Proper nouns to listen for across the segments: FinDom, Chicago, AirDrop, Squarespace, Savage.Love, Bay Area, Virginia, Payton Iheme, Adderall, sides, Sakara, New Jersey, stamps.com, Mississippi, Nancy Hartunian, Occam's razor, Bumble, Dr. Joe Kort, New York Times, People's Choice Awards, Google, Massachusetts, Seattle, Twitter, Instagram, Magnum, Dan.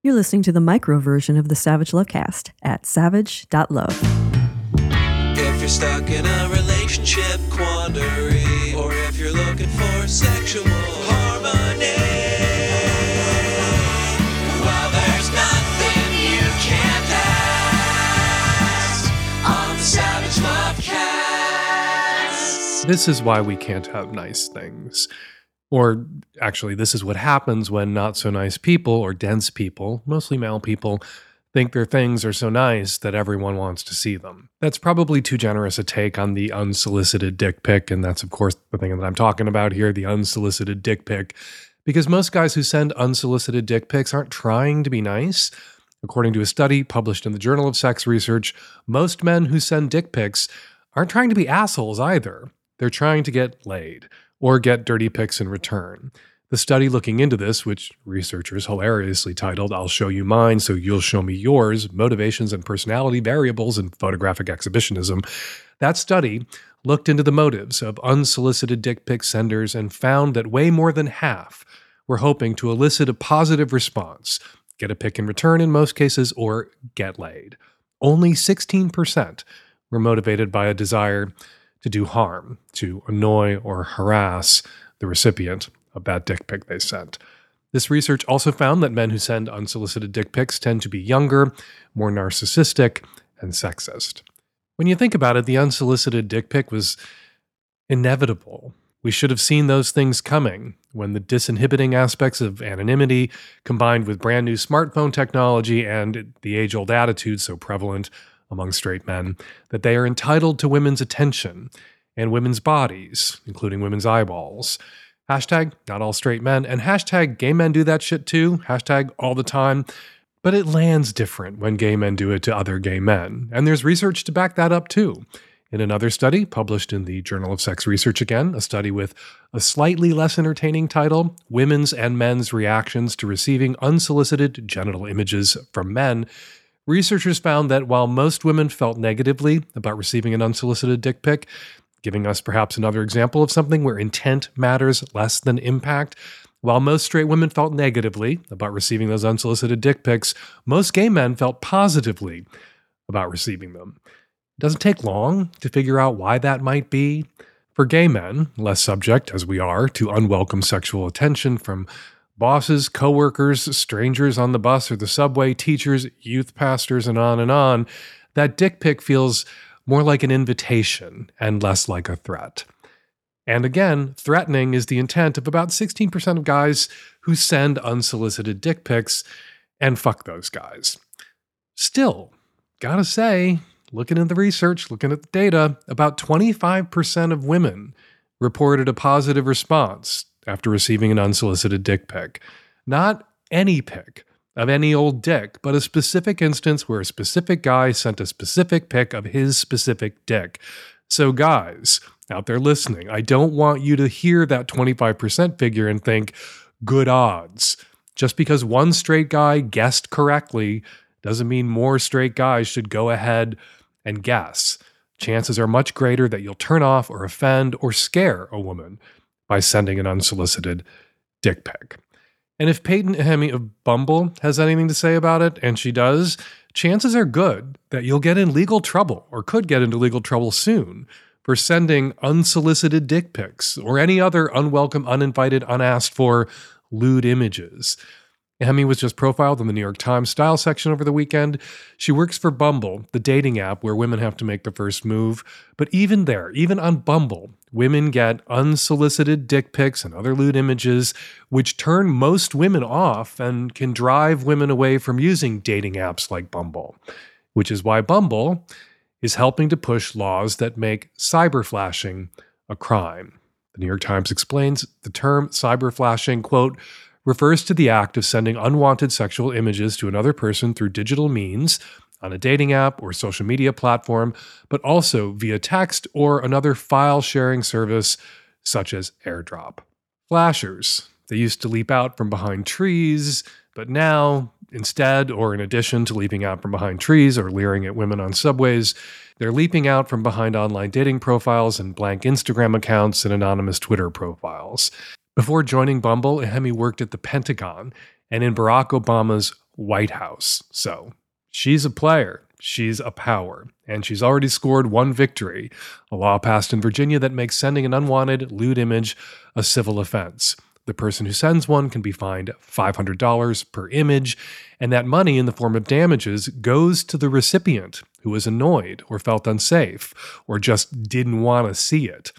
You're listening to the micro version of the Savage Lovecast at savage.love. If you're stuck in a relationship quandary, or if you're looking for sexual harmony, well, there's nothing you can't ask on the Savage Lovecast. This is why we can't have nice things. Or actually, this is what happens when not so nice people or dense people, mostly male people, think their things are so nice that everyone wants to see them. That's probably too generous a take on the unsolicited dick pic, and that's, of course, the thing that I'm talking about here, the unsolicited dick pic, because most guys who send unsolicited dick pics aren't trying to be nice. According to a study published in the Journal of Sex Research, most men who send dick pics aren't trying to be assholes either. They're trying to get laid, or get dirty pics in return. The study looking into this, which researchers hilariously titled, "I'll Show You Mine So You'll Show Me Yours, Motivations and Personality Variables in Photographic Exhibitionism," that study looked into the motives of unsolicited dick pic senders and found that way more than half were hoping to elicit a positive response, get a pic in return in most cases, or get laid. Only 16% were motivated by a desire to do harm, to annoy or harass the recipient of that dick pic they sent. This research also found that men who send unsolicited dick pics tend to be younger, more narcissistic, and sexist. When you think about it, the unsolicited dick pic was inevitable. We should have seen those things coming when the disinhibiting aspects of anonymity, combined with brand new smartphone technology and the age-old attitude so prevalent among straight men, that they are entitled to women's attention and women's bodies, including women's eyeballs. Hashtag not all straight men, and hashtag gay men do that shit too, hashtag all the time. But it lands different when gay men do it to other gay men. And there's research to back that up too. In another study published in the Journal of Sex Research again, a study with a slightly less entertaining title, "Women's and Men's Reactions to Receiving Unsolicited Genital Images from Men," researchers found that while most women felt negatively about receiving an unsolicited dick pic, giving us perhaps another example of something where intent matters less than impact, while most straight women felt negatively about receiving those unsolicited dick pics, most gay men felt positively about receiving them. It doesn't take long to figure out why that might be. For gay men, less subject, as we are, to unwelcome sexual attention from bosses, coworkers, strangers on the bus or the subway, teachers, youth pastors, and on, that dick pic feels more like an invitation and less like a threat. And again, threatening is the intent of about 16% of guys who send unsolicited dick pics, and fuck those guys. Still, gotta say, looking at the research, looking at the data, about 25% of women reported a positive response after receiving an unsolicited dick pic. Not any pic of any old dick, but a specific instance where a specific guy sent a specific pic of his specific dick. So guys out there listening, I don't want you to hear that 25% figure and think, good odds. Just because one straight guy guessed correctly doesn't mean more straight guys should go ahead and guess. Chances are much greater that you'll turn off or offend or scare a woman by sending an unsolicited dick pic. And if Payton Iheme of Bumble has anything to say about it, and she does, chances are good that you'll get in legal trouble, or could get into legal trouble soon, for sending unsolicited dick pics or any other unwelcome, uninvited, unasked for lewd images. Iheme was just profiled in the New York Times style section over the weekend. She works for Bumble, the dating app where women have to make the first move. But even there, even on Bumble, women get unsolicited dick pics and other lewd images, which turn most women off and can drive women away from using dating apps like Bumble, which is why Bumble is helping to push laws that make cyberflashing a crime. The New York Times explains the term cyberflashing, quote, refers to the act of sending unwanted sexual images to another person through digital means on a dating app or social media platform, but also via text or another file sharing service such as AirDrop. Flashers, they used to leap out from behind trees, but now, instead or in addition to leaping out from behind trees or leering at women on subways, they're leaping out from behind online dating profiles and blank Instagram accounts and anonymous Twitter profiles. Before joining Bumble, Iheme worked at the Pentagon and in Barack Obama's White House. So she's a player. She's a power, and she's already scored one victory, a law passed in Virginia that makes sending an unwanted lewd image a civil offense. The person who sends one can be fined $500 per image, and that money in the form of damages goes to the recipient who was annoyed or felt unsafe or just didn't want to see it.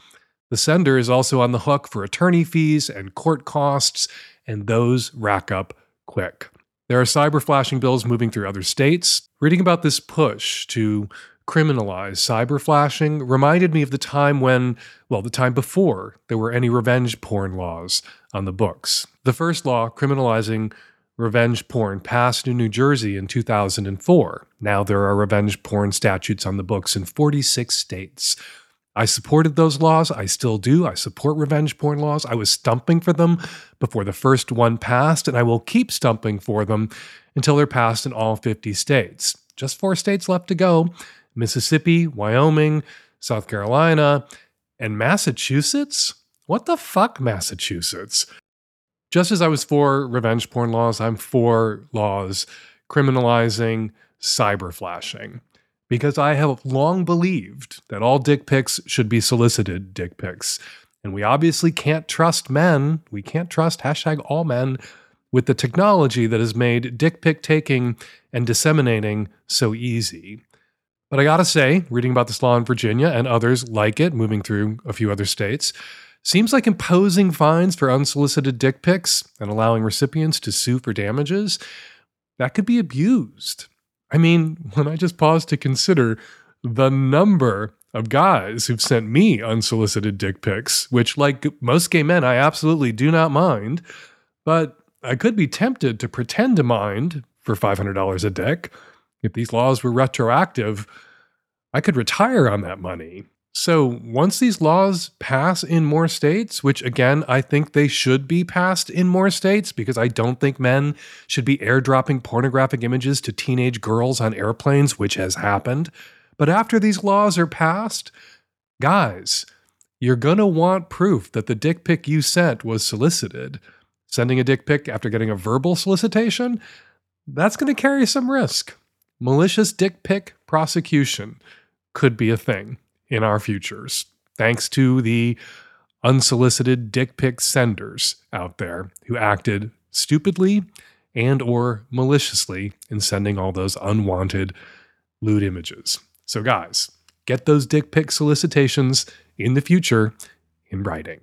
The sender is also on the hook for attorney fees and court costs, and those rack up quick. There are cyber flashing bills moving through other states. Reading about this push to criminalize cyber flashing reminded me of the time when, well, the time before there were any revenge porn laws on the books. The first law criminalizing revenge porn passed in New Jersey in 2004. Now there are revenge porn statutes on the books in 46 states. I supported those laws. I still do. I support revenge porn laws. I was stumping for them before the first one passed, and I will keep stumping for them until they're passed in all 50 states. Just 4 states left to go: Mississippi, Wyoming, South Carolina, and Massachusetts? What the fuck, Massachusetts? Just as I was for revenge porn laws, I'm for laws criminalizing cyber flashing, because I have long believed that all dick pics should be solicited dick pics. And we obviously can't trust men. We can't trust #all men with the technology that has made dick pic taking and disseminating so easy. But I gotta say, reading about this law in Virginia and others like it, moving through a few other states, seems like imposing fines for unsolicited dick pics and allowing recipients to sue for damages, that could be abused. I mean, when I just pause to consider the number of guys who've sent me unsolicited dick pics, which, like most gay men, I absolutely do not mind, but I could be tempted to pretend to mind for $500 a dick. If these laws were retroactive, I could retire on that money. So once these laws pass in more states, which again, I think they should be passed in more states because I don't think men should be airdropping pornographic images to teenage girls on airplanes, which has happened. But after these laws are passed, guys, you're gonna want proof that the dick pic you sent was solicited. Sending a dick pic after getting a verbal solicitation, that's gonna carry some risk. Malicious dick pic prosecution could be a thing in our futures, thanks to the unsolicited dick pic senders out there who acted stupidly and or maliciously in sending all those unwanted lewd images. So guys, get those dick pic solicitations in the future in writing.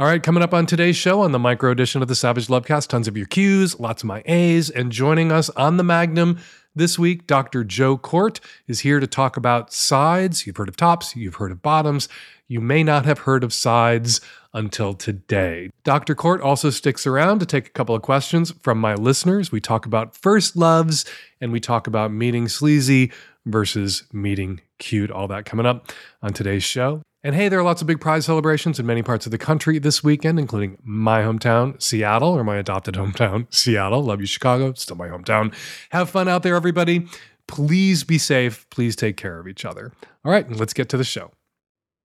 All right, coming up on today's show on the micro edition of the Savage Lovecast, tons of your Qs, lots of my As, and joining us on the Magnum this week, Dr. Joe Kort is here to talk about sides. You've heard of tops, you've heard of bottoms. You may not have heard of sides until today. Dr. Kort also sticks around to take a couple of questions from my listeners. We talk about first loves, and we talk about meeting sleazy versus meeting cute. All that coming up on today's show. And hey, there are lots of big prize celebrations in many parts of the country this weekend, including my hometown, Seattle, or my adopted hometown, Seattle. Love you, Chicago. Still my hometown. Have fun out there, everybody. Please be safe. Please take care of each other. All right, let's get to the show.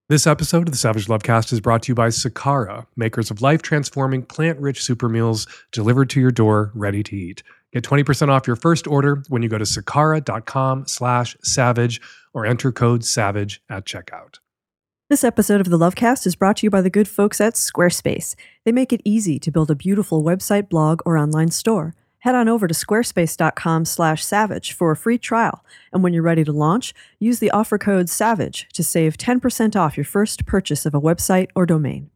This episode of the Savage Lovecast is brought to you by Sakara, makers of life-transforming, plant-rich super meals delivered to your door, ready to eat. Get 20% off your first order when you go to sakara.com/savage or enter code SAVAGE at checkout. This episode of the Lovecast is brought to you by the good folks at Squarespace. They make it easy to build a beautiful website, blog, or online store. Head on over to squarespace.com/savage for a free trial. And when you're ready to launch, use the offer code SAVAGE to save 10% off your first purchase of a website or domain.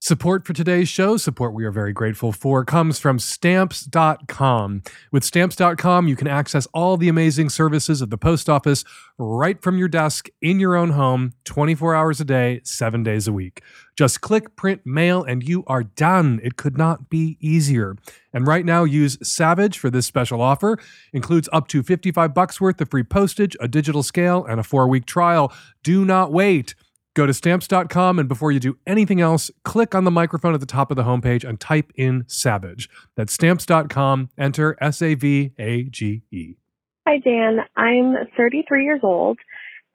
Support for today's show, support we are very grateful for, comes from Stamps.com. With Stamps.com, you can access all the amazing services of the post office right from your desk in your own home, 24 hours a day, 7 days a week. Just click, print, mail, and you are done. It could not be easier. And right now, use SAVAGE for this special offer. Includes up to $55 worth of free postage, a digital scale, and a 4-week trial. Do not wait. Go to Stamps.com, and before you do anything else, click on the microphone at the top of the homepage and type in SAVAGE. That's Stamps.com. Enter SAVAGE. Hi, Dan. I'm 33 years old,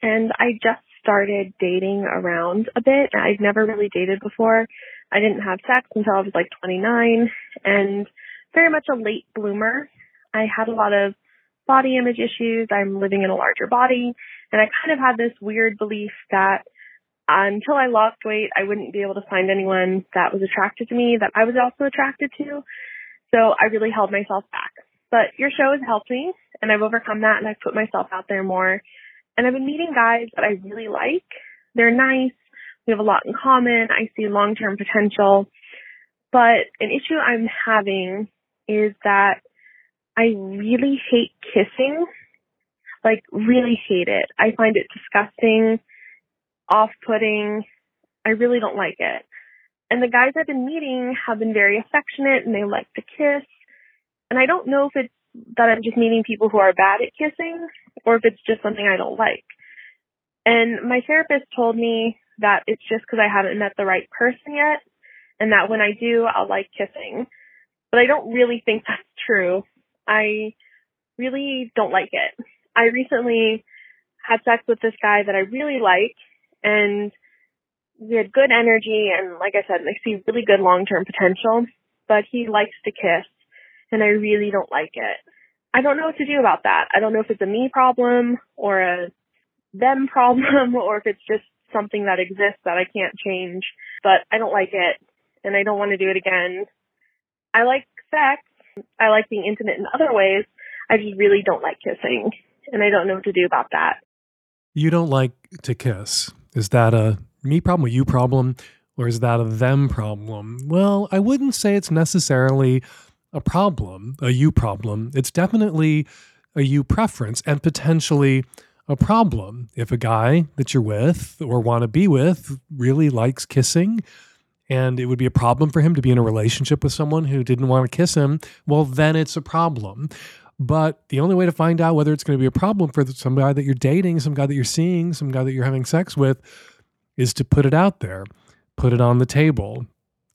and I just started dating around a bit. I've never really dated before. I didn't have sex until I was like 29, and very much a late bloomer. I had a lot of body image issues. I'm living in a larger body. And I kind of had this weird belief that until I lost weight, I wouldn't be able to find anyone that was attracted to me that I was also attracted to. So I really held myself back. But your show has helped me, and I've overcome that, and I've put myself out there more. And I've been meeting guys that I really like. They're nice. We have a lot in common. I see long-term potential. But an issue I'm having is that I really hate kissing, like really hate it. I find it disgusting, off-putting. I really don't like it. And the guys I've been meeting have been very affectionate, and they like to kiss. And I don't know if it's that I'm just meeting people who are bad at kissing or if it's just something I don't like. And my therapist told me that it's just because I haven't met the right person yet, and that when I do, I'll like kissing. But I don't really think that's true. I really don't like it. I recently had sex with this guy that I really like, and we had good energy, and like I said, I see really good long-term potential, but he likes to kiss, and I really don't like it. I don't know what to do about that. I don't know if it's a me problem or a them problem or if it's just something that exists that I can't change, but I don't like it, and I don't want to do it again. I like sex. I like being intimate in other ways. I just really don't like kissing, and I don't know what to do about that. You don't like to kiss. Is that a me problem, a you problem, or is that a them problem? Well, I wouldn't say it's necessarily a problem, a you problem. It's definitely a you preference and potentially a problem. If a guy that you're with or want to be with really likes kissing, and it would be a problem for him to be in a relationship with someone who didn't want to kiss him, well, then it's a problem. But the only way to find out whether it's going to be a problem for some guy that you're dating, some guy that you're seeing, some guy that you're having sex with, is to put it out there, put it on the table,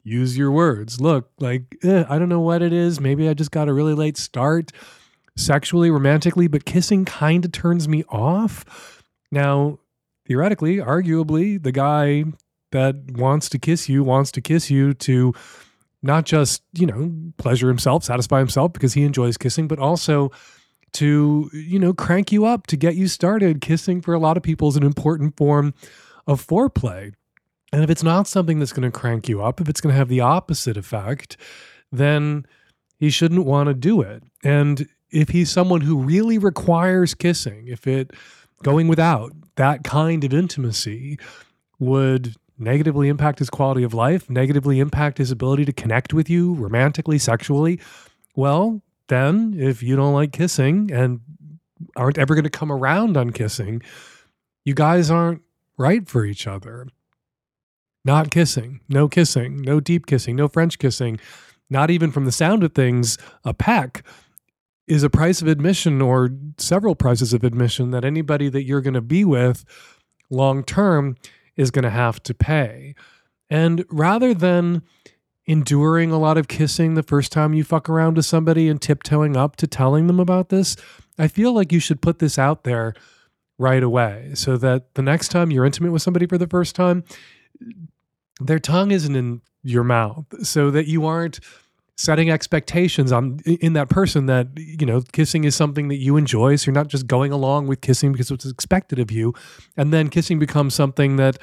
use your words. Look, like, I don't know what it is. Maybe I just got a really late start sexually, romantically, but kissing kind of turns me off. Now, theoretically, arguably, the guy that wants to kiss you to not just, you know, pleasure himself, satisfy himself because he enjoys kissing, but also to, you know, crank you up, to get you started. Kissing for a lot of people is an important form of foreplay. And if it's not something that's going to crank you up, if it's going to have the opposite effect, then he shouldn't want to do it. And if he's someone who really requires kissing, if it going without that kind of intimacy would negatively impact his quality of life, negatively impact his ability to connect with you romantically, sexually, well, then if you don't like kissing and aren't ever going to come around on kissing, you guys aren't right for each other. Not kissing, no deep kissing, no French kissing, not even from the sound of things, a peck is a price of admission or several prices of admission that anybody that you're going to be with long-term is going to have to pay. And rather than enduring a lot of kissing the first time you fuck around with somebody and tiptoeing up to telling them about this, I feel like you should put this out there right away so that the next time you're intimate with somebody for the first time, their tongue isn't in your mouth, so that you aren't setting expectations on in that person that, you know, kissing is something that you enjoy. So you're not just going along with kissing because it's expected of you. And then kissing becomes something that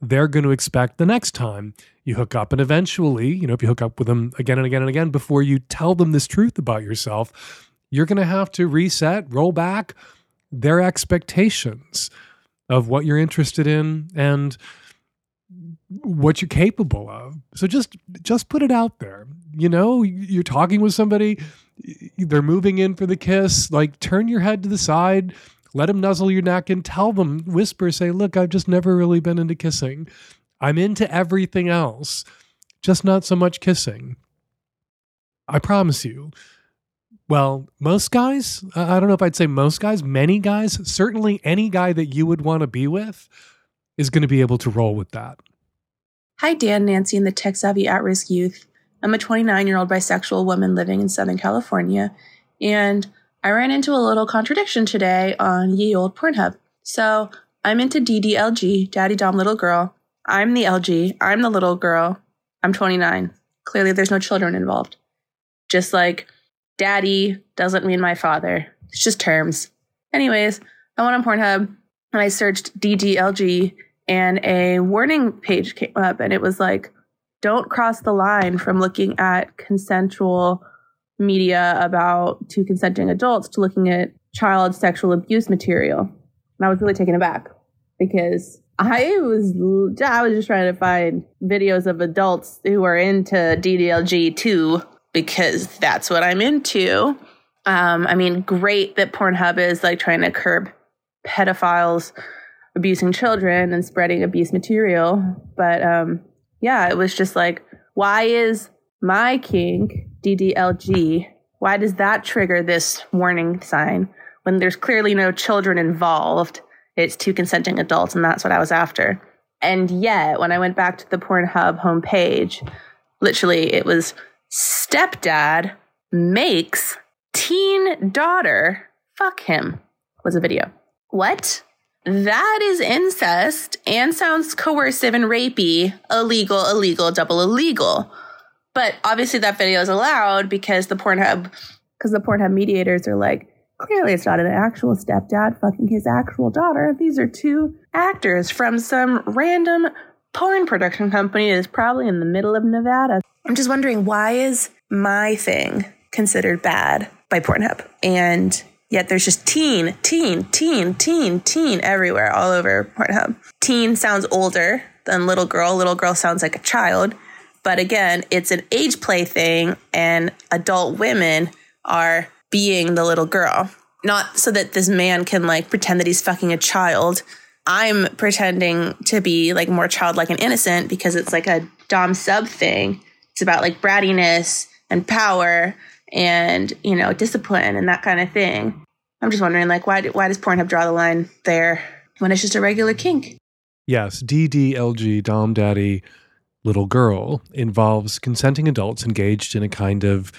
they're going to expect the next time you hook up. And eventually, you know, if you hook up with them again and again and again, before you tell them this truth about yourself, you're going to have to reset, roll back their expectations of what you're interested in and what you're capable of. So just put it out there. You know, you're talking with somebody, they're moving in for the kiss, like turn your head to the side, let them nuzzle your neck and tell them, whisper, say, look, I've just never really been into kissing. I'm into everything else, just not so much kissing. I promise you. Well, most guys, I don't know if I'd say most guys, many guys, certainly any guy that you would want to be with is going to be able to roll with that. Hi, Dan, Nancy, and the tech-savvy at-risk youth. I'm a 29-year-old bisexual woman living in Southern California, and I ran into a little contradiction today on ye old Pornhub. So I'm into DDLG, Daddy Dom Little Girl. I'm the LG. I'm the little girl. I'm 29. Clearly, there's no children involved. Just like Daddy doesn't mean my father. It's just terms. Anyways, I went on Pornhub and I searched DDLG and a warning page came up and it was like, don't cross the line from looking at consensual media about two consenting adults to looking at child sexual abuse material. And I was really taken aback because I was just trying to find videos of adults who are into DDLG too, because that's what I'm into. I mean, great that Pornhub is like trying to curb pedophiles abusing children and spreading abuse material. But yeah, it was just like, why is my kink DDLG? Why does that trigger this warning sign when there's clearly no children involved? It's two consenting adults, and that's what I was after. And yet, when I went back to the Pornhub homepage, literally it was stepdad makes teen daughter fuck him was a video. What? That is incest and sounds coercive and rapey. Illegal, double illegal. But obviously that video is allowed because the Pornhub mediators are like, clearly it's not an actual stepdad fucking his actual daughter. These are two actors from some random porn production company that is probably in the middle of Nevada. I'm just wondering, why is my thing considered bad by Pornhub? And yet there's just teen everywhere, all over Pornhub. Teen sounds older than little girl. Little girl sounds like a child. But again, it's an age play thing, and adult women are being the little girl. Not so that this man can like pretend that he's fucking a child. I'm pretending to be like more childlike and innocent because it's like a dom sub thing. It's about like brattiness and power and, you know, discipline and that kind of thing. I'm just wondering, like, why does Pornhub draw the line there when it's just a regular kink? Yes, DDLG, Dom Daddy, Little Girl, involves consenting adults engaged in a kind of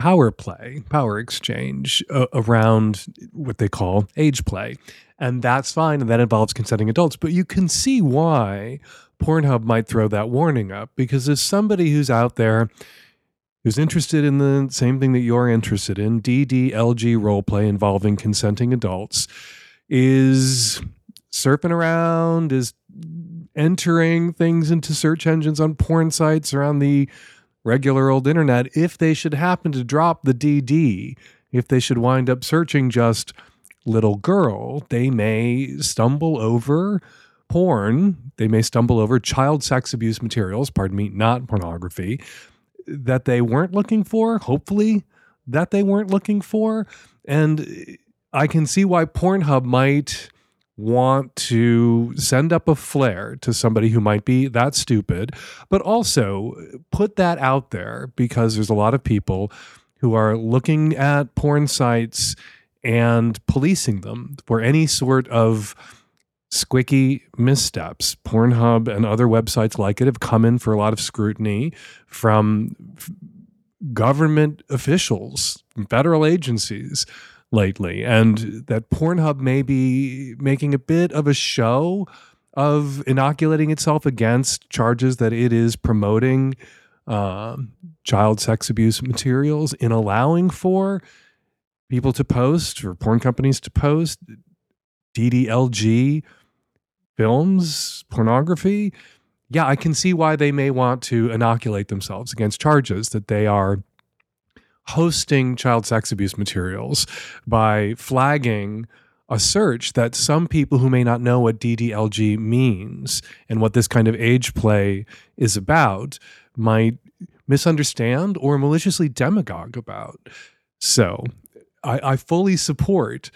power play, power exchange around what they call age play. And that's fine, and that involves consenting adults. But you can see why Pornhub might throw that warning up, because there's somebody who's out there who's interested in the same thing that you're interested in. DDLG role play involving consenting adults is surfing around, is entering things into search engines on porn sites or on the regular old internet. If they should happen to drop the DD, if they should wind up searching just little girl, they may stumble over porn. They may stumble over child sex abuse materials, pardon me, not pornography, that they weren't looking for, hopefully that they weren't looking for. And I can see why Pornhub might want to send up a flare to somebody who might be that stupid, but also put that out there because there's a lot of people who are looking at porn sites and policing them for any sort of squicky missteps. Pornhub and other websites like it have come in for a lot of scrutiny from government officials, from federal agencies lately, and that Pornhub may be making a bit of a show of inoculating itself against charges that it is promoting child sex abuse materials in allowing for people to post, or porn companies to post, DDLG films, pornography. Yeah, I can see why they may want to inoculate themselves against charges that they are hosting child sex abuse materials by flagging a search that some people who may not know what DDLG means and what this kind of age play is about might misunderstand or maliciously demagogue about. So I fully support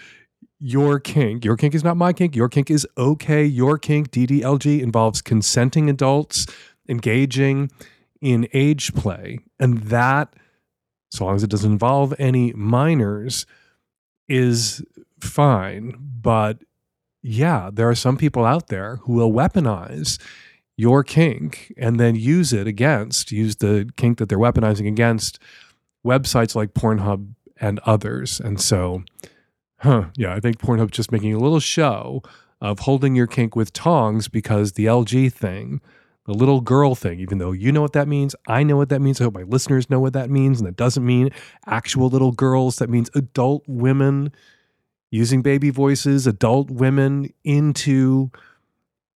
your kink. Your kink is not my kink. Your kink is okay. Your kink, DDLG, involves consenting adults engaging in age play. And that, so long as it doesn't involve any minors, is fine. But yeah, there are some people out there who will weaponize your kink and then use the kink that they're weaponizing against websites like Pornhub and others. And so, yeah, I think Pornhub's just making a little show of holding your kink with tongs because the LG thing, the little girl thing, even though you know what that means, I know what that means, I hope my listeners know what that means, and that doesn't mean actual little girls, that means adult women using baby voices, adult women into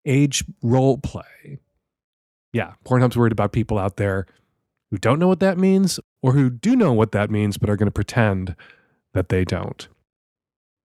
age role play. Yeah, Pornhub's worried about people out there who don't know what that means, or who do know what that means but are going to pretend that they don't.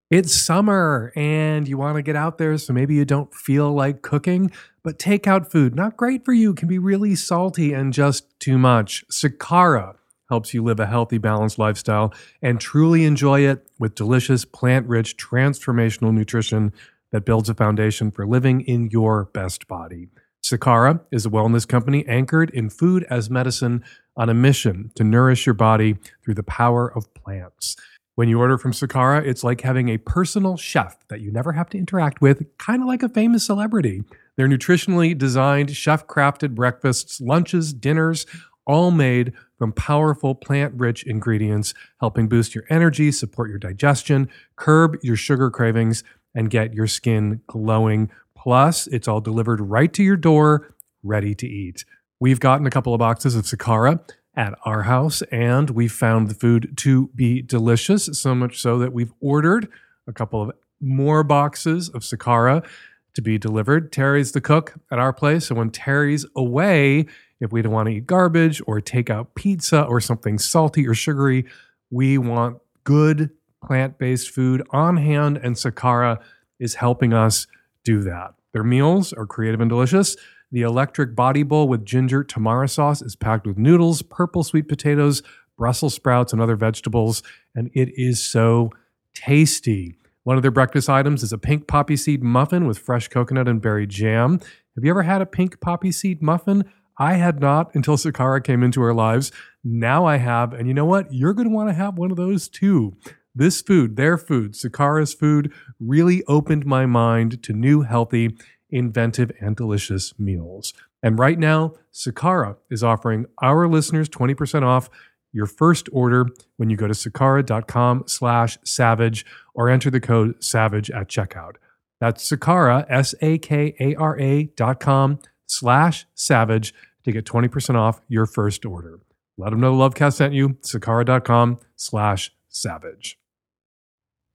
It's summer and you want to get out there, so maybe you don't feel like cooking, but takeout food, not great for you, can be really salty and just too much. Sakara helps you live a healthy, balanced lifestyle and truly enjoy it with delicious, plant-rich, transformational nutrition that builds a foundation for living in your best body. Sakara is a wellness company anchored in food as medicine, on a mission to nourish your body through the power of plants. When you order from Sakara, it's like having a personal chef that you never have to interact with, kind of like a famous celebrity. They're nutritionally designed, chef-crafted breakfasts, lunches, dinners, all made from powerful plant-rich ingredients, helping boost your energy, support your digestion, curb your sugar cravings, and get your skin glowing. Plus, it's all delivered right to your door, ready to eat. We've gotten a couple of boxes of Sakara at our house, and we found the food to be delicious, so much so that we've ordered a couple of more boxes of Sakara to be delivered. Terry's the cook at our place, so when Terry's away, if we don't want to eat garbage or take out pizza or something salty or sugary, we want good plant-based food on hand, and Sakara is helping us do that. Their meals are creative and delicious. The electric body bowl with ginger tamara sauce is packed with noodles, purple sweet potatoes, Brussels sprouts, and other vegetables, and it is so tasty. One of their breakfast items is a pink poppy seed muffin with fresh coconut and berry jam. Have you ever had a pink poppy seed muffin? I had not until Sakara came into our lives. Now I have, and you know what? You're going to want to have one of those too. This food, their food, Sakara's food, really opened my mind to new, healthy, inventive and delicious meals. And right now, Sakara is offering our listeners 20% off your first order when you go to sakara.com/savage or enter the code SAVAGE at checkout. That's Sakara, SAKARA.com/savage to get 20% off your first order. Let them know the Lovecast sent you, sakara.com/savage.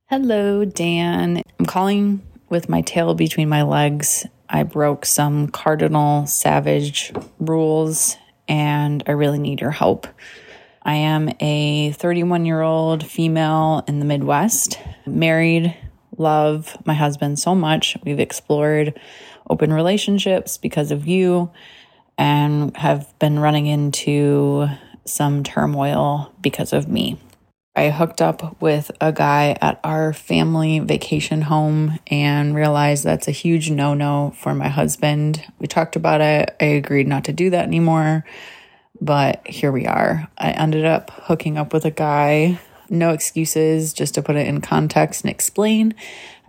Hello, Dan. I'm calling with my tail between my legs. I broke some cardinal savage rules and I really need your help. I am a 31-year-old female in the Midwest, married, love my husband so much. We've explored open relationships because of you and have been running into some turmoil because of me. I hooked up with a guy at our family vacation home and realized that's a huge no-no for my husband. We talked about it. I agreed not to do that anymore, but here we are. I ended up hooking up with a guy. No excuses, just to put it in context and explain.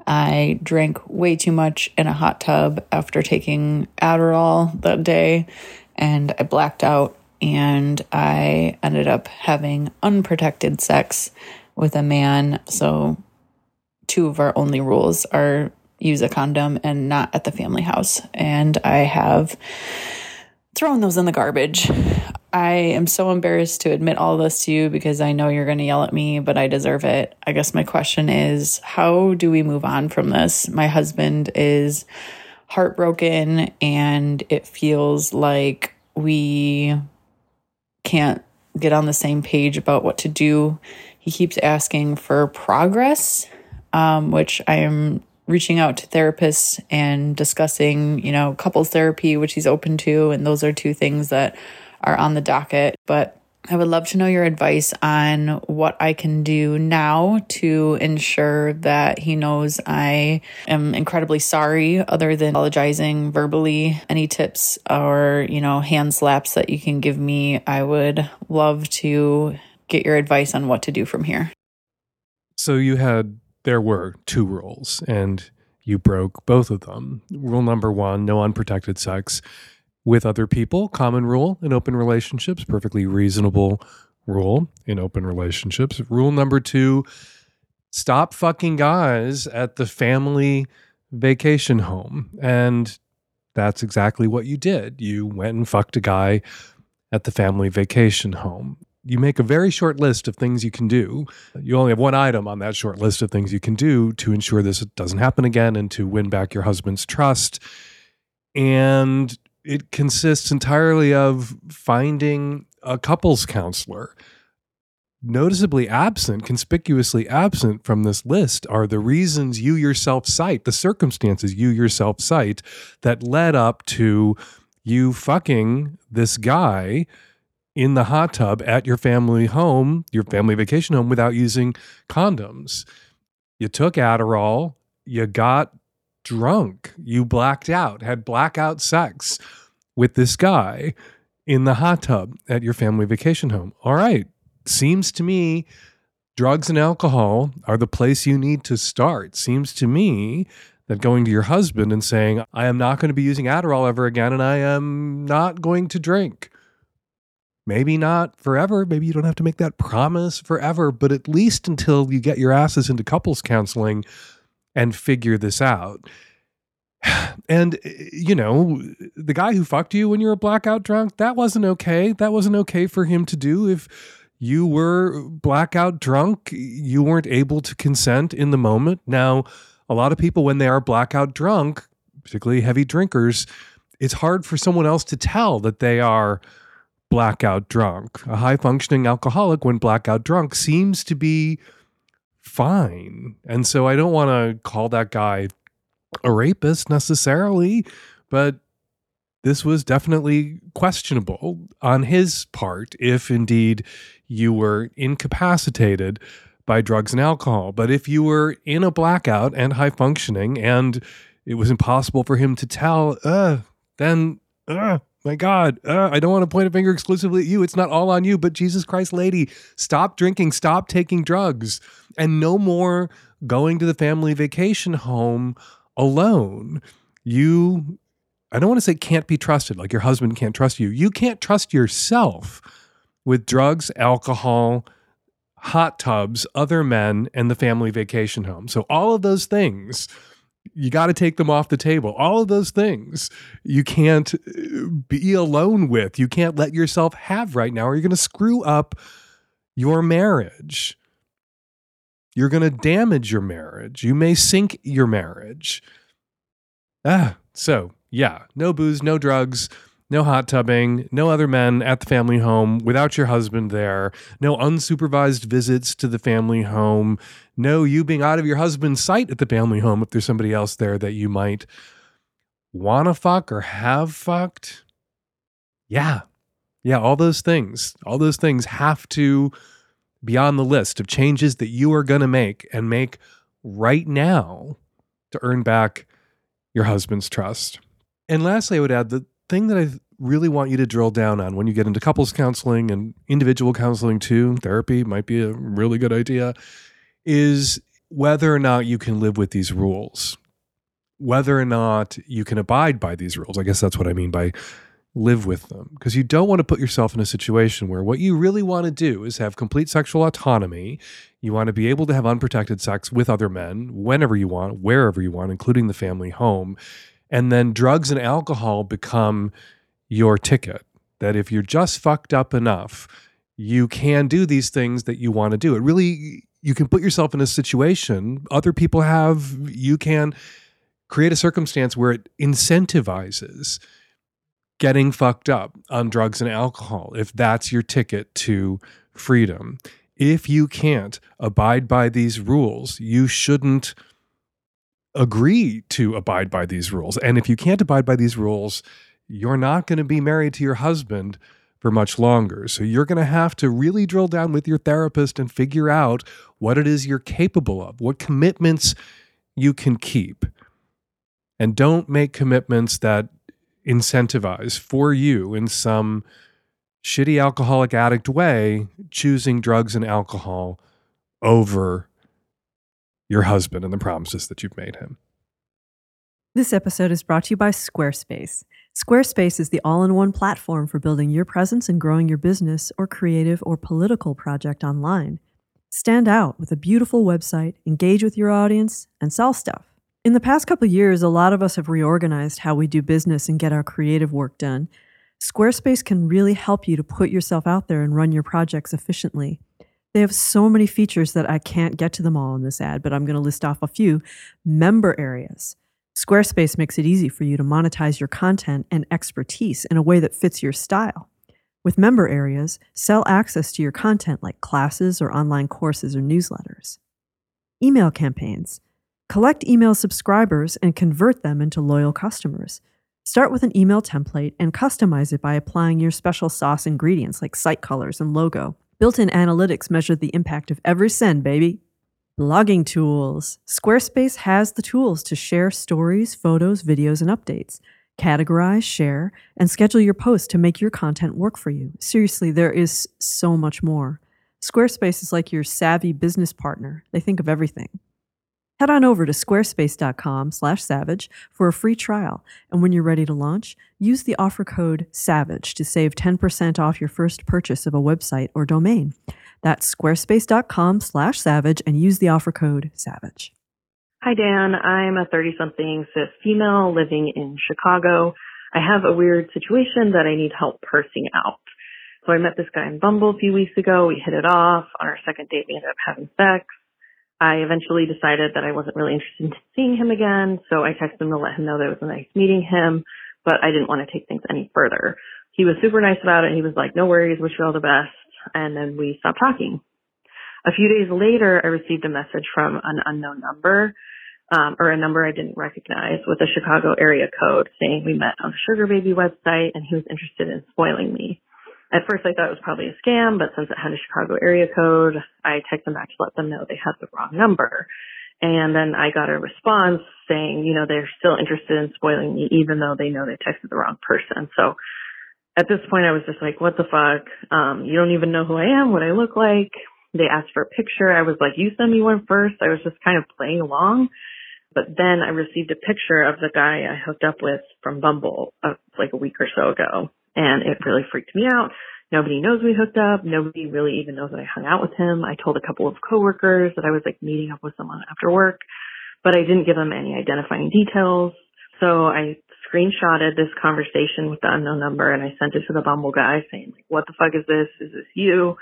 I drank way too much in a hot tub after taking Adderall that day, and I blacked out. And I ended up having unprotected sex with a man. So two of our only rules are use a condom and not at the family house. And I have thrown those in the garbage. I am so embarrassed to admit all this to you because I know you're going to yell at me, but I deserve it. I guess my question is, how do we move on from this? My husband is heartbroken and it feels like we can't get on the same page about what to do. He keeps asking for progress, which I am reaching out to therapists and discussing, couples therapy, which he's open to. And those are two things that are on the docket. But I would love to know your advice on what I can do now to ensure that he knows I am incredibly sorry, other than apologizing verbally. Any tips or, hand slaps that you can give me, I would love to get your advice on what to do from here. So there were two rules and you broke both of them. Rule number one, no unprotected sex with other people, common rule in open relationships, perfectly reasonable rule in open relationships. Rule number two, stop fucking guys at the family vacation home. And that's exactly what you did. You went and fucked a guy at the family vacation home. You make a very short list of things you can do. You only have one item on that short list of things you can do to ensure this doesn't happen again and to win back your husband's trust. And it consists entirely of finding a couples counselor. Noticeably absent, conspicuously absent from this list are the reasons you yourself cite, the circumstances you yourself cite that led up to you fucking this guy in the hot tub at your family home, your family vacation home, without using condoms. You took Adderall, you got drunk, you blacked out, had blackout sex with this guy in the hot tub at your family vacation home. All right. Seems to me drugs and alcohol are the place you need to start. Seems to me that going to your husband and saying, I am not going to be using Adderall ever again, and I am not going to drink. Maybe not forever. Maybe you don't have to make that promise forever, but at least until you get your asses into couples counseling and figure this out. And, you know, the guy who fucked you when you were blackout drunk, that wasn't okay. That wasn't okay for him to do. If you were blackout drunk, you weren't able to consent in the moment. Now, a lot of people, when they are blackout drunk, particularly heavy drinkers, it's hard for someone else to tell that they are blackout drunk. A high-functioning alcoholic, when blackout drunk, seems to be fine. And so I don't want to call that guy a rapist necessarily, but this was definitely questionable on his part if indeed you were incapacitated by drugs and alcohol. But if you were in a blackout and high functioning and it was impossible for him to tell, then, my God, I don't want to point a finger exclusively at you. It's not all on you, but Jesus Christ, lady, stop drinking, stop taking drugs, and no more going to the family vacation home alone. You, I don't want to say can't be trusted, like your husband can't trust you. You can't trust yourself with drugs, alcohol, hot tubs, other men, and the family vacation home. So all of those things, you got to take them off the table. All of those things you can't be alone with. You can't let yourself have right now, or you're going to screw up your marriage. You're going to damage your marriage. You may sink your marriage. So... yeah, no booze, no drugs, no hot tubbing, no other men at the family home without your husband there, no unsupervised visits to the family home, no you being out of your husband's sight at the family home if there's somebody else there that you might want to fuck or have fucked. Yeah, all those things have to be on the list of changes that you are going to make and make right now to earn back your husband's trust. And lastly, I would add the thing that I really want you to drill down on when you get into couples counseling and individual counseling too, therapy might be a really good idea, is whether or not you can live with these rules, whether or not you can abide by these rules. I guess that's what I mean by live with them, because you don't want to put yourself in a situation where what you really want to do is have complete sexual autonomy. You want to be able to have unprotected sex with other men whenever you want, wherever you want, including the family home. And then drugs and alcohol become your ticket, that if you're just fucked up enough, you can do these things that you want to do. It really, you can put yourself in a situation other people have, you can create a circumstance where it incentivizes getting fucked up on drugs and alcohol if that's your ticket to freedom. If you can't abide by these rules, you shouldn't agree to abide by these rules. And if you can't abide by these rules, you're not going to be married to your husband for much longer. So you're going to have to really drill down with your therapist and figure out what it is you're capable of, what commitments you can keep. And don't make commitments that incentivize for you in some shitty alcoholic addict way, choosing drugs and alcohol over your husband and the promises that you've made him. This episode is brought to you by Squarespace. Squarespace is the all-in-one platform for building your presence and growing your business or creative or political project online. Stand out with a beautiful website, engage with your audience, and sell stuff. In the past couple of years, a lot of us have reorganized how we do business and get our creative work done. Squarespace can really help you to put yourself out there and run your projects efficiently. They have so many features that I can't get to them all in this ad, but I'm going to list off a few. Member areas. Squarespace makes it easy for you to monetize your content and expertise in a way that fits your style. With member areas, sell access to your content like classes or online courses or newsletters. Email campaigns. Collect email subscribers and convert them into loyal customers. Start with an email template and customize it by applying your special sauce ingredients like site colors and logo. Built-in analytics measure the impact of every send, baby. Blogging tools. Squarespace has the tools to share stories, photos, videos, and updates. Categorize, share, and schedule your posts to make your content work for you. Seriously, there is so much more. Squarespace is like your savvy business partner. They think of everything. Head on over to squarespace.com/savage for a free trial. And when you're ready to launch, use the offer code SAVAGE to save 10% off your first purchase of a website or domain. That's squarespace.com/savage and use the offer code SAVAGE. Hi, Dan. I'm a 30-something cis female living in Chicago. I have a weird situation that I need help parsing out. So I met this guy on Bumble a few weeks ago. We hit it off. On our second date, we ended up having sex. I eventually decided that I wasn't really interested in seeing him again, so I texted him to let him know that it was nice meeting him, but I didn't want to take things any further. He was super nice about it. He was like, no worries, wish you all the best. And then we stopped talking. A few days later, I received a message from an unknown number, or a number I didn't recognize, with a Chicago area code saying we met on the Sugar Baby website and he was interested in spoiling me. At first, I thought it was probably a scam, but since it had a Chicago area code, I texted them back to let them know they had the wrong number. And then I got a response saying, you know, they're still interested in spoiling me, even though they know they texted the wrong person. So at this point, I was just like, what the fuck? You don't even know who I am, what I look like. They asked for a picture. I was like, you send me one first. I was just kind of playing along. But then I received a picture of the guy I hooked up with from Bumble like a week or so ago. And it really freaked me out. Nobody knows we hooked up. Nobody really even knows that I hung out with him. I told a couple of coworkers that I was like meeting up with someone after work, but I didn't give them any identifying details. So I screenshotted this conversation with the unknown number and I sent it to the Bumble guy saying, like, what the fuck is this? Is this you?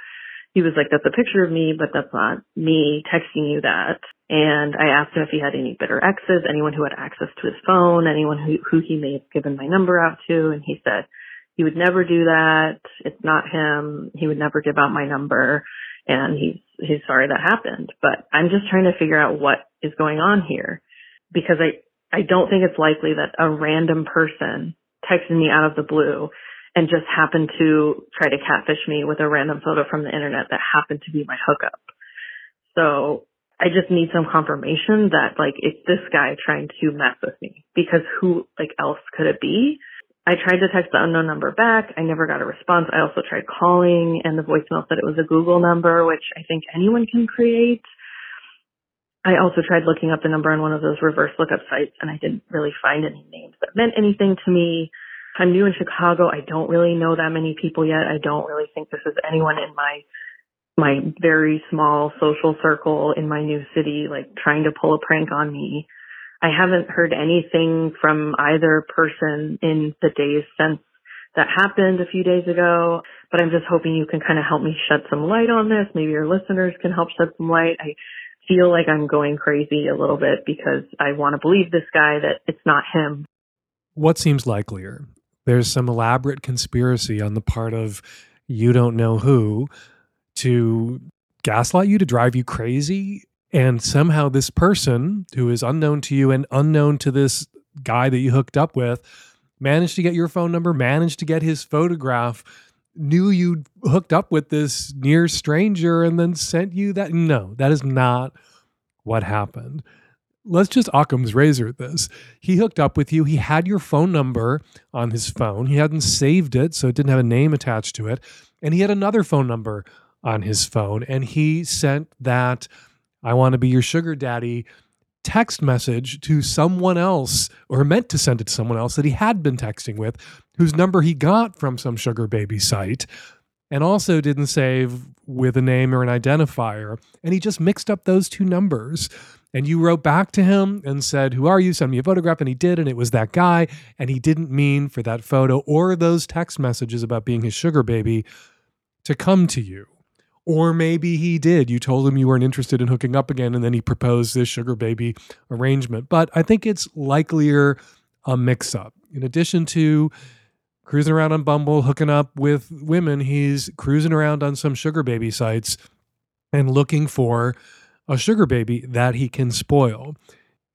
He was like, that's a picture of me, but that's not me texting you that. And I asked him if he had any bitter exes, anyone who had access to his phone, anyone who he may have given my number out to. And he said, he would never do that. It's not him. He would never give out my number. And he's sorry that happened. But I'm just trying to figure out what is going on here, because I don't think it's likely that a random person texted me out of the blue and just happened to try to catfish me with a random photo from the internet that happened to be my hookup. So I just need some confirmation that, like, it's this guy trying to mess with me, because who, like, else could it be? I tried to text the unknown number back. I never got a response. I also tried calling, and the voicemail said it was a Google number, which I think anyone can create. I also tried looking up the number on one of those reverse lookup sites, and I didn't really find any names that meant anything to me. I'm new in Chicago. I don't really know that many people yet. I don't really think this is anyone in my very small social circle in my new city, like, trying to pull a prank on me. I haven't heard anything from either person in the days since that happened a few days ago, but I'm just hoping you can kind of help me shed some light on this. Maybe your listeners can help shed some light. I feel like I'm going crazy a little bit because I want to believe this guy that it's not him. What seems likelier? There's some elaborate conspiracy on the part of you don't know who to gaslight you, to drive you crazy. And somehow this person who is unknown to you and unknown to this guy that you hooked up with managed to get your phone number, managed to get his photograph, knew you hooked up with this near stranger, and then sent you that. No, that is not what happened. Let's just Occam's razor this. He hooked up with you. He had your phone number on his phone. He hadn't saved it, so it didn't have a name attached to it. And he had another phone number on his phone, and he sent that I want to be your sugar daddy text message to someone else, or meant to send it to someone else that he had been texting with, whose number he got from some sugar baby site, and also didn't save with a name or an identifier. And he just mixed up those two numbers. And you wrote back to him and said, who are you? Send me a photograph. And he did. And it was that guy. And he didn't mean for that photo or those text messages about being his sugar baby to come to you. Or maybe he did. You told him you weren't interested in hooking up again. And then he proposed this sugar baby arrangement. But I think it's likelier a mix up. In addition to cruising around on Bumble, hooking up with women, he's cruising around on some sugar baby sites and looking for a sugar baby that he can spoil.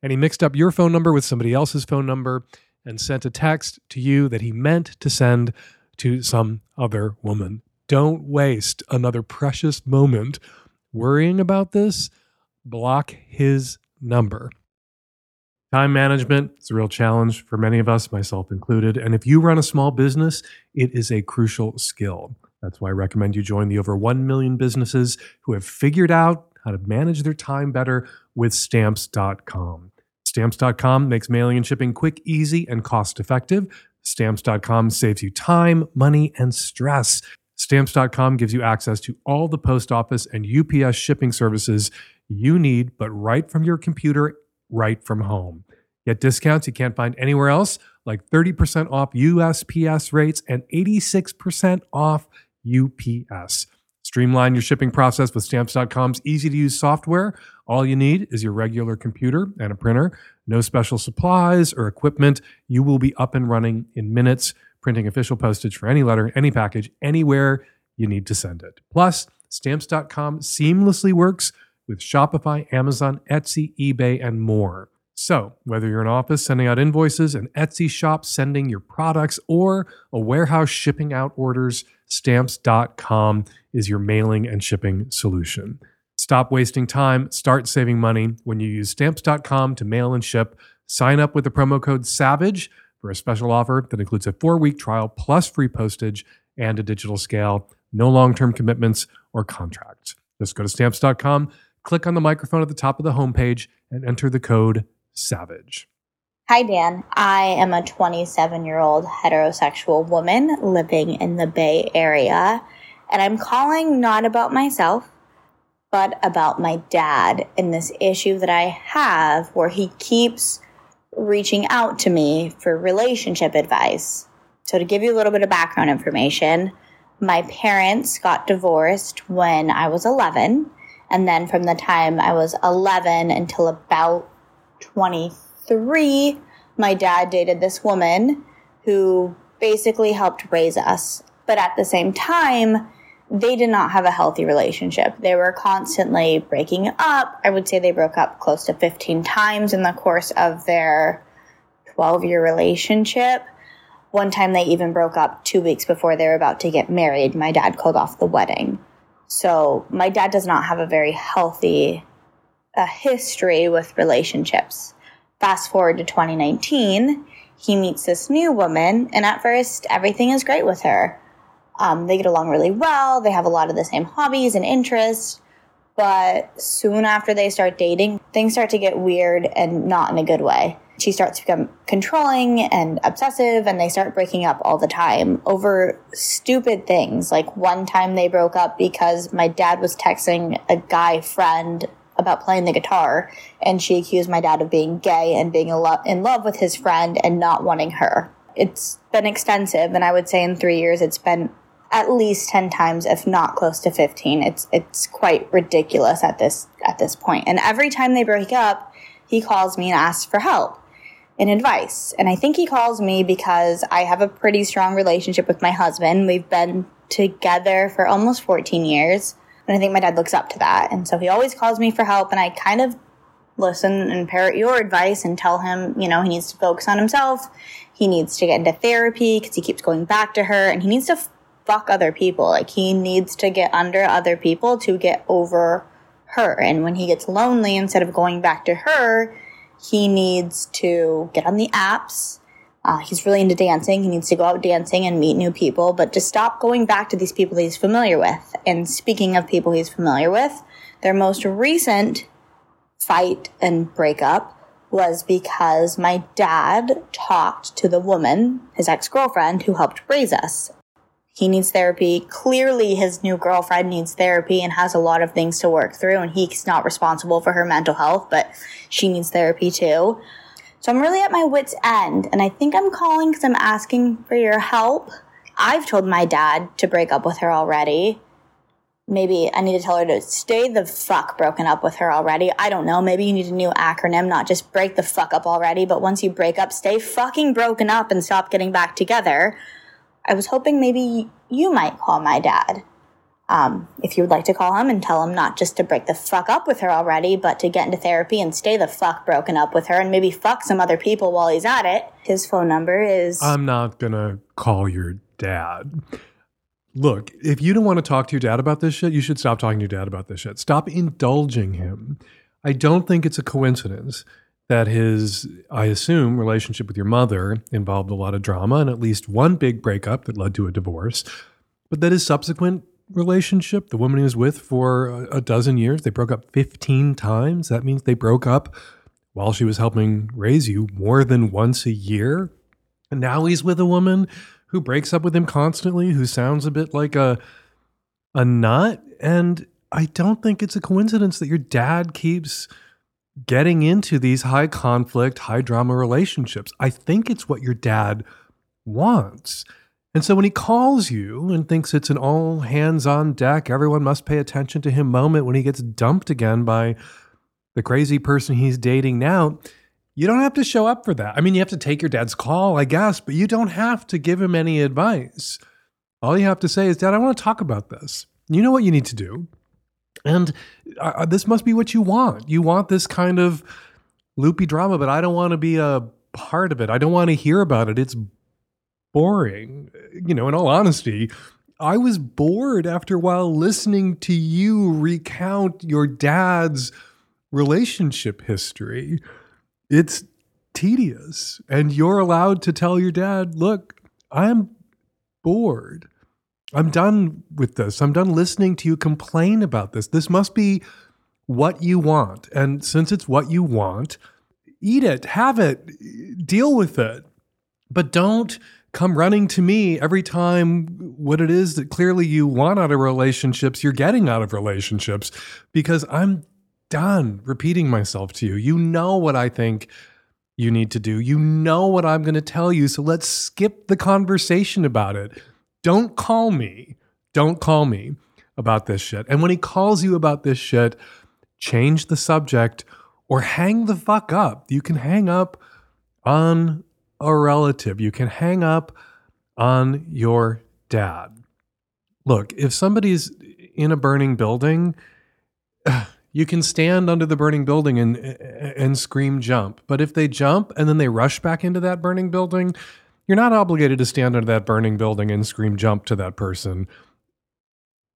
And he mixed up your phone number with somebody else's phone number and sent a text to you that he meant to send to some other woman. Don't waste another precious moment worrying about this. Block his number. Time management is a real challenge for many of us, myself included. And if you run a small business, it is a crucial skill. That's why I recommend you join the over 1 million businesses who have figured out how to manage their time better with Stamps.com. Stamps.com makes mailing and shipping quick, easy, and cost-effective. Stamps.com saves you time, money, and stress. Stamps.com gives you access to all the post office and UPS shipping services you need, but right from your computer, right from home. Get discounts you can't find anywhere else, like 30% off USPS rates and 86% off UPS. Streamline your shipping process with Stamps.com's easy-to-use software. All you need is your regular computer and a printer. No special supplies or equipment. You will be up and running in minutes, printing official postage for any letter, any package, anywhere you need to send it. Plus, Stamps.com seamlessly works with Shopify, Amazon, Etsy, eBay, and more. So, whether you're an office sending out invoices, an Etsy shop sending your products, or a warehouse shipping out orders, Stamps.com is your mailing and shipping solution. Stop wasting time. Start saving money when you use Stamps.com to mail and ship. Sign up with the promo code SAVAGE for a special offer that includes a 4-week trial plus free postage and a digital scale. No long-term commitments or contracts. Just go to Stamps.com, click on the microphone at the top of the homepage, and enter the code SAVAGE. Hi, Dan. I am a 27-year-old heterosexual woman living in the Bay Area, and I'm calling not about myself, but about my dad and this issue that I have where he keeps reaching out to me for relationship advice. So to give you a little bit of background information, my parents got divorced when I was 11, and then from the time I was 11 until about 23, my dad dated this woman who basically helped raise us. But at the same time, they did not have a healthy relationship. They were constantly breaking up. I would say they broke up close to 15 times in the course of their 12-year relationship. One time they even broke up 2 weeks before they were about to get married. My dad called off the wedding. So my dad does not have a very healthy history with relationships. Fast forward to 2019, he meets this new woman, and at first, everything is great with her. They get along really well. They have a lot of the same hobbies and interests, but soon after they start dating, things start to get weird and not in a good way. She starts to become controlling and obsessive, and they start breaking up all the time over stupid things. Like one time they broke up because my dad was texting a guy friend about playing the guitar, and she accused my dad of being gay and being in love with his friend and not wanting her. It's been extensive, and I would say in 3 years it's been at least 10 times, if not close to 15. It's quite ridiculous at this point. And every time they break up, he calls me and asks for help and advice. And I think he calls me because I have a pretty strong relationship with my husband. We've been together for almost 14 years. And I think my dad looks up to that. And so he always calls me for help, and I kind of listen and parrot your advice and tell him, you know, he needs to focus on himself. He needs to get into therapy because he keeps going back to her, and he needs to fuck other people. Like, he needs to get under other people to get over her. And when he gets lonely, instead of going back to her, he needs to get on the apps. He's really into dancing. He needs to go out dancing and meet new people, but to stop going back to these people he's familiar with. And speaking of people he's familiar with, their most recent fight and breakup was because my dad talked to the woman, his ex-girlfriend, who helped raise us. He needs therapy. Clearly, his new girlfriend needs therapy and has a lot of things to work through, and he's not responsible for her mental health, but she needs therapy too. So I'm really at my wit's end, and I think I'm calling because I'm asking for your help. I've told my dad to break up with her already. Maybe I need to tell her to stay the fuck broken up with her already. I don't know. Maybe you need a new acronym, not just break the fuck up already, but once you break up, stay fucking broken up and stop getting back together. I was hoping maybe you might call my dad. If you would like to call him and tell him not just to break the fuck up with her already, but to get into therapy and stay the fuck broken up with her and maybe fuck some other people while he's at it. His phone number is... I'm not gonna call your dad. Look, if you don't want to talk to your dad about this shit, you should stop talking to your dad about this shit. Stop indulging him. I don't think it's a coincidence that his, I assume, relationship with your mother involved a lot of drama and at least one big breakup that led to a divorce, but that his subsequent relationship, the woman he was with for a dozen years, they broke up 15 times. That means they broke up while she was helping raise you more than once a year. And now he's with a woman who breaks up with him constantly, who sounds a bit like a nut. And I don't think it's a coincidence that your dad keeps getting into these high conflict, high drama relationships. I think it's what your dad wants. And so when he calls you and thinks it's an all hands on deck, everyone must pay attention to him moment when he gets dumped again by the crazy person he's dating now, you don't have to show up for that. I mean, you have to take your dad's call, I guess, but you don't have to give him any advice. All you have to say is, Dad, I want to talk about this. You know what you need to do. And this must be what you want. You want this kind of loopy drama, but I don't want to be a part of it. I don't want to hear about it. It's boring. You know, in all honesty, I was bored after a while listening to you recount your dad's relationship history. It's tedious. And you're allowed to tell your dad, look, I'm bored. I'm done with this. I'm done listening to you complain about this. This must be what you want. And since it's what you want, eat it, have it, deal with it. But don't come running to me every time what it is that clearly you want out of relationships, you're getting out of relationships, because I'm done repeating myself to you. You know what I think you need to do. You know what I'm going to tell you. So let's skip the conversation about it. Don't call me. Don't call me about this shit. And when he calls you about this shit, change the subject or hang the fuck up. You can hang up on a relative. You can hang up on your dad. Look, if somebody's in a burning building, you can stand under the burning building and scream jump. But if they jump and then they rush back into that burning building, you're not obligated to stand under that burning building and scream jump to that person.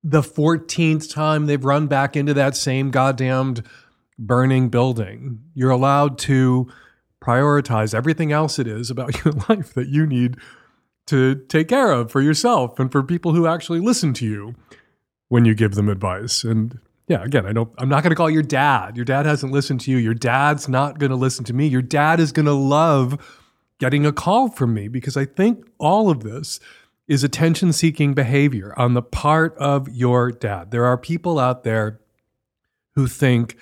The 14th time they've run back into that same goddamned burning building, you're allowed to prioritize everything else it is about your life that you need to take care of for yourself and for people who actually listen to you when you give them advice. And yeah, again, I'm not going to call your dad. Your dad hasn't listened to you. Your dad's not going to listen to me. Your dad is going to love getting a call from me because I think all of this is attention-seeking behavior on the part of your dad. There are people out there who think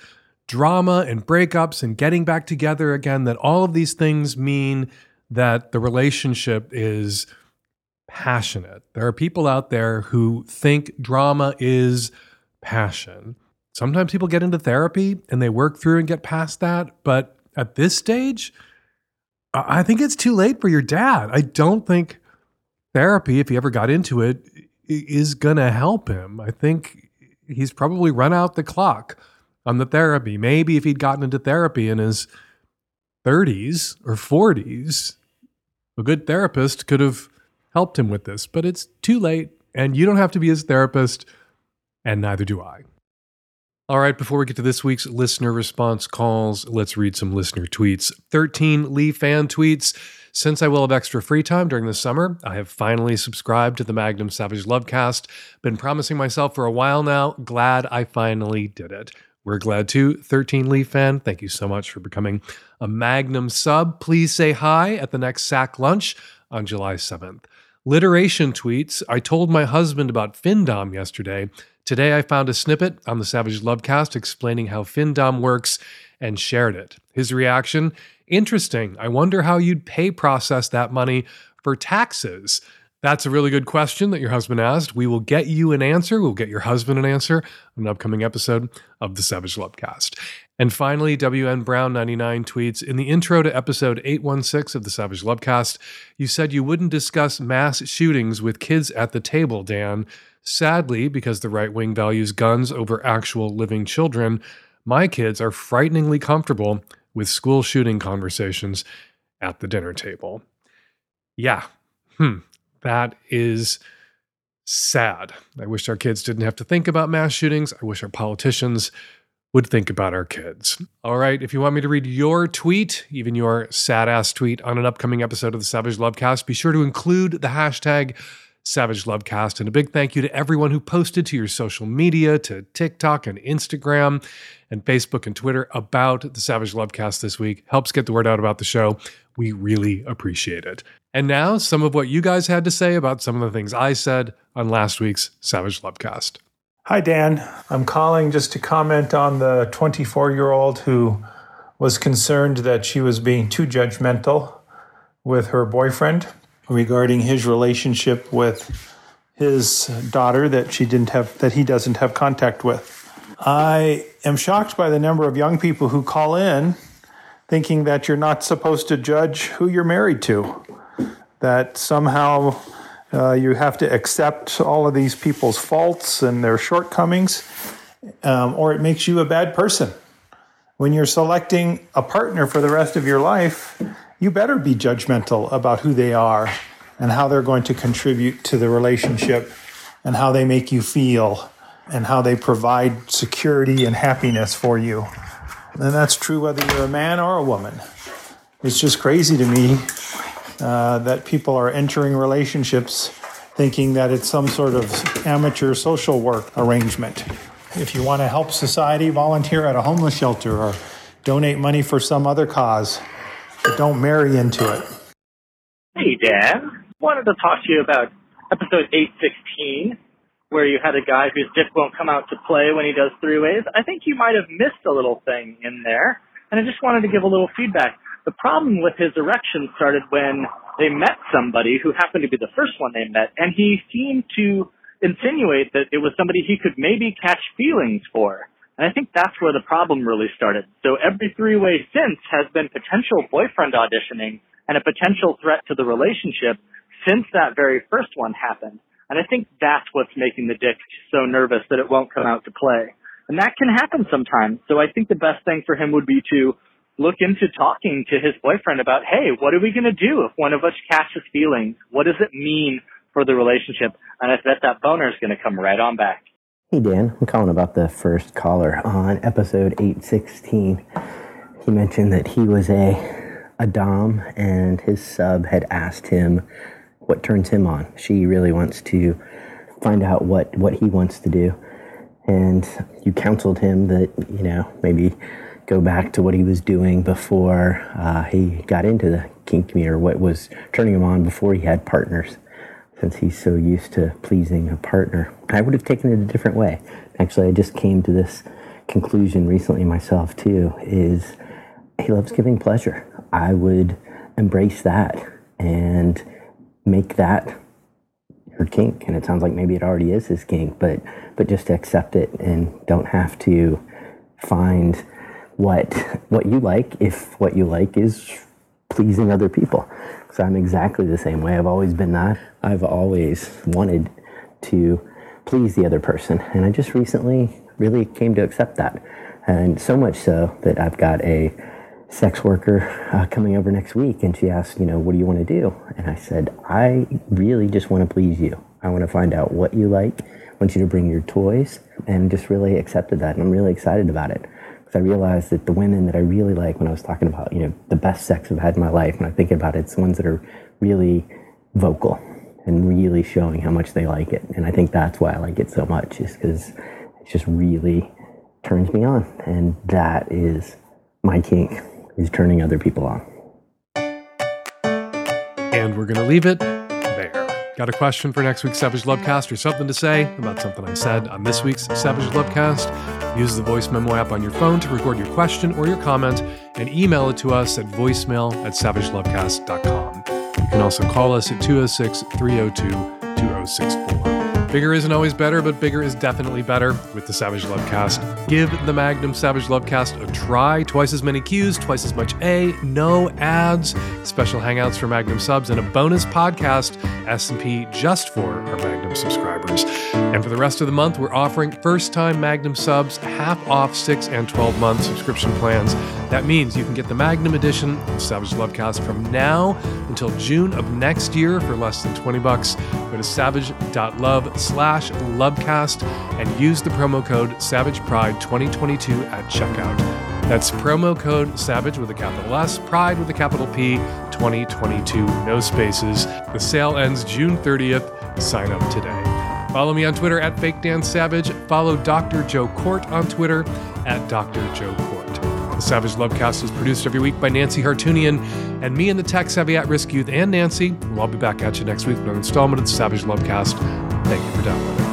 drama and breakups and getting back together again, that all of these things mean that the relationship is passionate. There are people out there who think drama is passion. Sometimes people get into therapy and they work through and get past that. But at this stage, I think it's too late for your dad. I don't think therapy, if he ever got into it, is going to help him. I think he's probably run out the clock on the therapy. Maybe if he'd gotten into therapy in his 30s or 40s, a good therapist could have helped him with this, but it's too late and you don't have to be his therapist and neither do I. All right, before we get to this week's listener response calls, let's read some listener tweets. 13 Lee fan tweets. Since I will have extra free time during the summer, I have finally subscribed to the Magnum Savage Lovecast. Been promising myself for a while now. Glad I finally did it. We're glad too. 13 Lee fan, thank you so much for becoming a Magnum sub. Please say hi at the next SAC lunch on July 7th. Literation tweets. I told my husband about FinDom yesterday. Today I found a snippet on the Savage Lovecast explaining how FinDom works and shared it. His reaction? Interesting. I wonder how you'd pay process that money for taxes. That's a really good question that your husband asked. We will get you an answer. We'll get your husband an answer on an upcoming episode of the Savage Lovecast. And finally, WN Brown 99 tweets, in the intro to episode 816 of the Savage Lovecast, you said you wouldn't discuss mass shootings with kids at the table, Dan. Sadly, because the right wing values guns over actual living children, my kids are frighteningly comfortable with school shooting conversations at the dinner table. Yeah. That is sad. I wish our kids didn't have to think about mass shootings. I wish our politicians would think about our kids. All right, if you want me to read your tweet, even your sad-ass tweet, on an upcoming episode of the Savage Lovecast, be sure to include the hashtag Savage Lovecast. And a big thank you to everyone who posted to your social media, to TikTok and Instagram and Facebook and Twitter about the Savage Lovecast this week. Helps get the word out about the show. We really appreciate it. And now, some of what you guys had to say about some of the things I said on last week's Savage Lovecast. Hi, Dan. I'm calling just to comment on the 24-year-old who was concerned that she was being too judgmental with her boyfriend regarding his relationship with his daughter that he doesn't have contact with. I am shocked by the number of young people who call in thinking that you're not supposed to judge who you're married to, that somehow you have to accept all of these people's faults and their shortcomings, or it makes you a bad person. When you're selecting a partner for the rest of your life, you better be judgmental about who they are and how they're going to contribute to the relationship and how they make you feel and how they provide security and happiness for you. And that's true whether you're a man or a woman. It's just crazy to me that people are entering relationships thinking that it's some sort of amateur social work arrangement. If you want to help society, volunteer at a homeless shelter or donate money for some other cause, but don't marry into it. Hey, Dan. Wanted to talk to you about episode 816, where you had a guy who just won't come out to play when he does three-ways. I think you might have missed a little thing in there, and I just wanted to give a little feedback. The problem with his erection started when they met somebody who happened to be the first one they met, and he seemed to insinuate that it was somebody he could maybe catch feelings for. And I think that's where the problem really started. So every three-way since has been potential boyfriend auditioning and a potential threat to the relationship since that very first one happened. And I think that's what's making the dick so nervous that it won't come out to play. And that can happen sometimes. So I think the best thing for him would be to look into talking to his boyfriend about, hey, what are we going to do if one of us catches feelings? What does it mean for the relationship? And I bet that boner is going to come right on back. Hey, Dan. I'm calling about the first caller on episode 816. He mentioned that he was a dom and his sub had asked him what turns him on. She really wants to find out what he wants to do. And you counseled him that, maybe go back to what he was doing before he got into the kink community, or what was turning him on before he had partners, since he's so used to pleasing a partner. I would have taken it a different way. Actually, I just came to this conclusion recently myself too, is he loves giving pleasure. I would embrace that and make that her kink. And it sounds like maybe it already is his kink, but just accept it and don't have to find what you like, if what you like is pleasing other people. So I'm exactly the same way. I've always been that. I've always wanted to please the other person. And I just recently really came to accept that. And so much so that I've got a sex worker coming over next week, and she asked, what do you want to do? And I said, I really just want to please you. I want to find out what you like. I want you to bring your toys. And just really accepted that. And I'm really excited about it. I realized that the women that I really like, when I was talking about, the best sex I've had in my life, when I think about it, it's the ones that are really vocal and really showing how much they like it. And I think that's why I like it so much, is because it just really turns me on. And that is my kink, is turning other people on. And we're going to leave it there. Got a question for next week's Savage Lovecast or something to say about something I said on this week's Savage Lovecast? Use the voice memo app on your phone to record your question or your comment and email it to us at voicemail@savagelovecast.com. You can also call us at 206-302-2064. Bigger isn't always better, but bigger is definitely better with the Savage Lovecast. Give the Magnum Savage Lovecast a try. Twice as many Qs, twice as much A, no ads, special hangouts for Magnum subs, and a bonus podcast, S&P, just for our Magnum subscribers. And for the rest of the month, we're offering first-time Magnum subs half off 6 and 12-month subscription plans. That means you can get the Magnum edition of Savage Lovecast from now until June of next year for less than $20. Go to savage.love/lovecast and use the promo code SavagePride2022 at checkout. That's promo code Savage with a capital S, Pride with a capital P, 2022, no spaces. The sale ends June 30th. Sign up today. Follow me on Twitter at FakeDanSavage. Follow Dr. Joe Kort on Twitter at Dr. Joe Kort. The Savage Lovecast is produced every week by Nancy Hartunian and me and the tech-savvy at-risk youth and Nancy. We'll all be back at you next week with an installment of the Savage Lovecast. Thank you for downloading.